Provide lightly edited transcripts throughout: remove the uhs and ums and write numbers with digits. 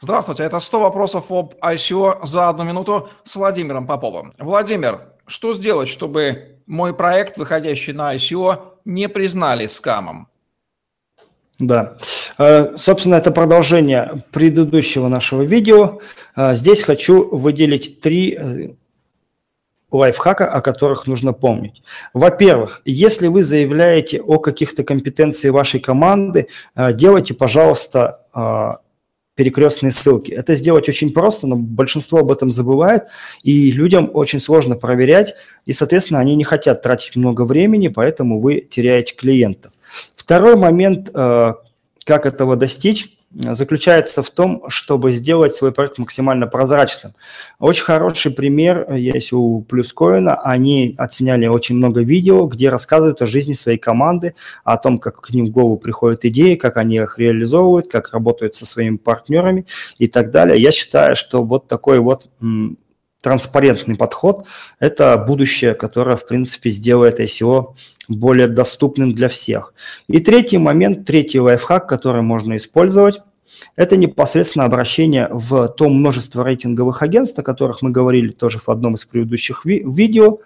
Здравствуйте, это 100 вопросов об ICO за одну минуту с Владимиром Поповым. Владимир, что сделать, чтобы мой проект, выходящий на ICO, не признали скамом? Да, собственно, это продолжение предыдущего нашего видео. Здесь хочу выделить три лайфхака, о которых нужно помнить. Во-первых, если вы заявляете о каких-то компетенциях вашей команды, делайте, пожалуйста, перекрестные ссылки. Это сделать очень просто, но большинство об этом забывает, и людям очень сложно проверять, и, соответственно, они не хотят тратить много времени, поэтому вы теряете клиентов. Второй момент, как этого достичь, заключается в том, чтобы сделать свой проект максимально прозрачным. Очень хороший пример есть у PlusCoin. Они отсняли очень много видео, где рассказывают о жизни своей команды, о том, как к ним в голову приходят идеи, как они их реализовывают, как работают со своими партнерами и так далее. Я считаю, что вот такой вот транспарентный подход – это будущее, которое, в принципе, сделает ICO более доступным для всех. И третий момент, третий лайфхак, который можно использовать – это непосредственно обращение в то множество рейтинговых агентств, о которых мы говорили тоже в одном из предыдущих видео,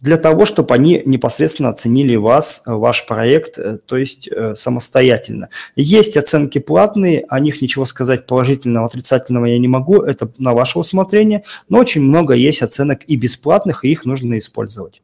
для того, чтобы они непосредственно оценили вас, ваш проект, то есть самостоятельно. Есть оценки платные, о них ничего сказать положительного, отрицательного я не могу, это на ваше усмотрение, но очень много есть оценок и бесплатных, и их нужно использовать.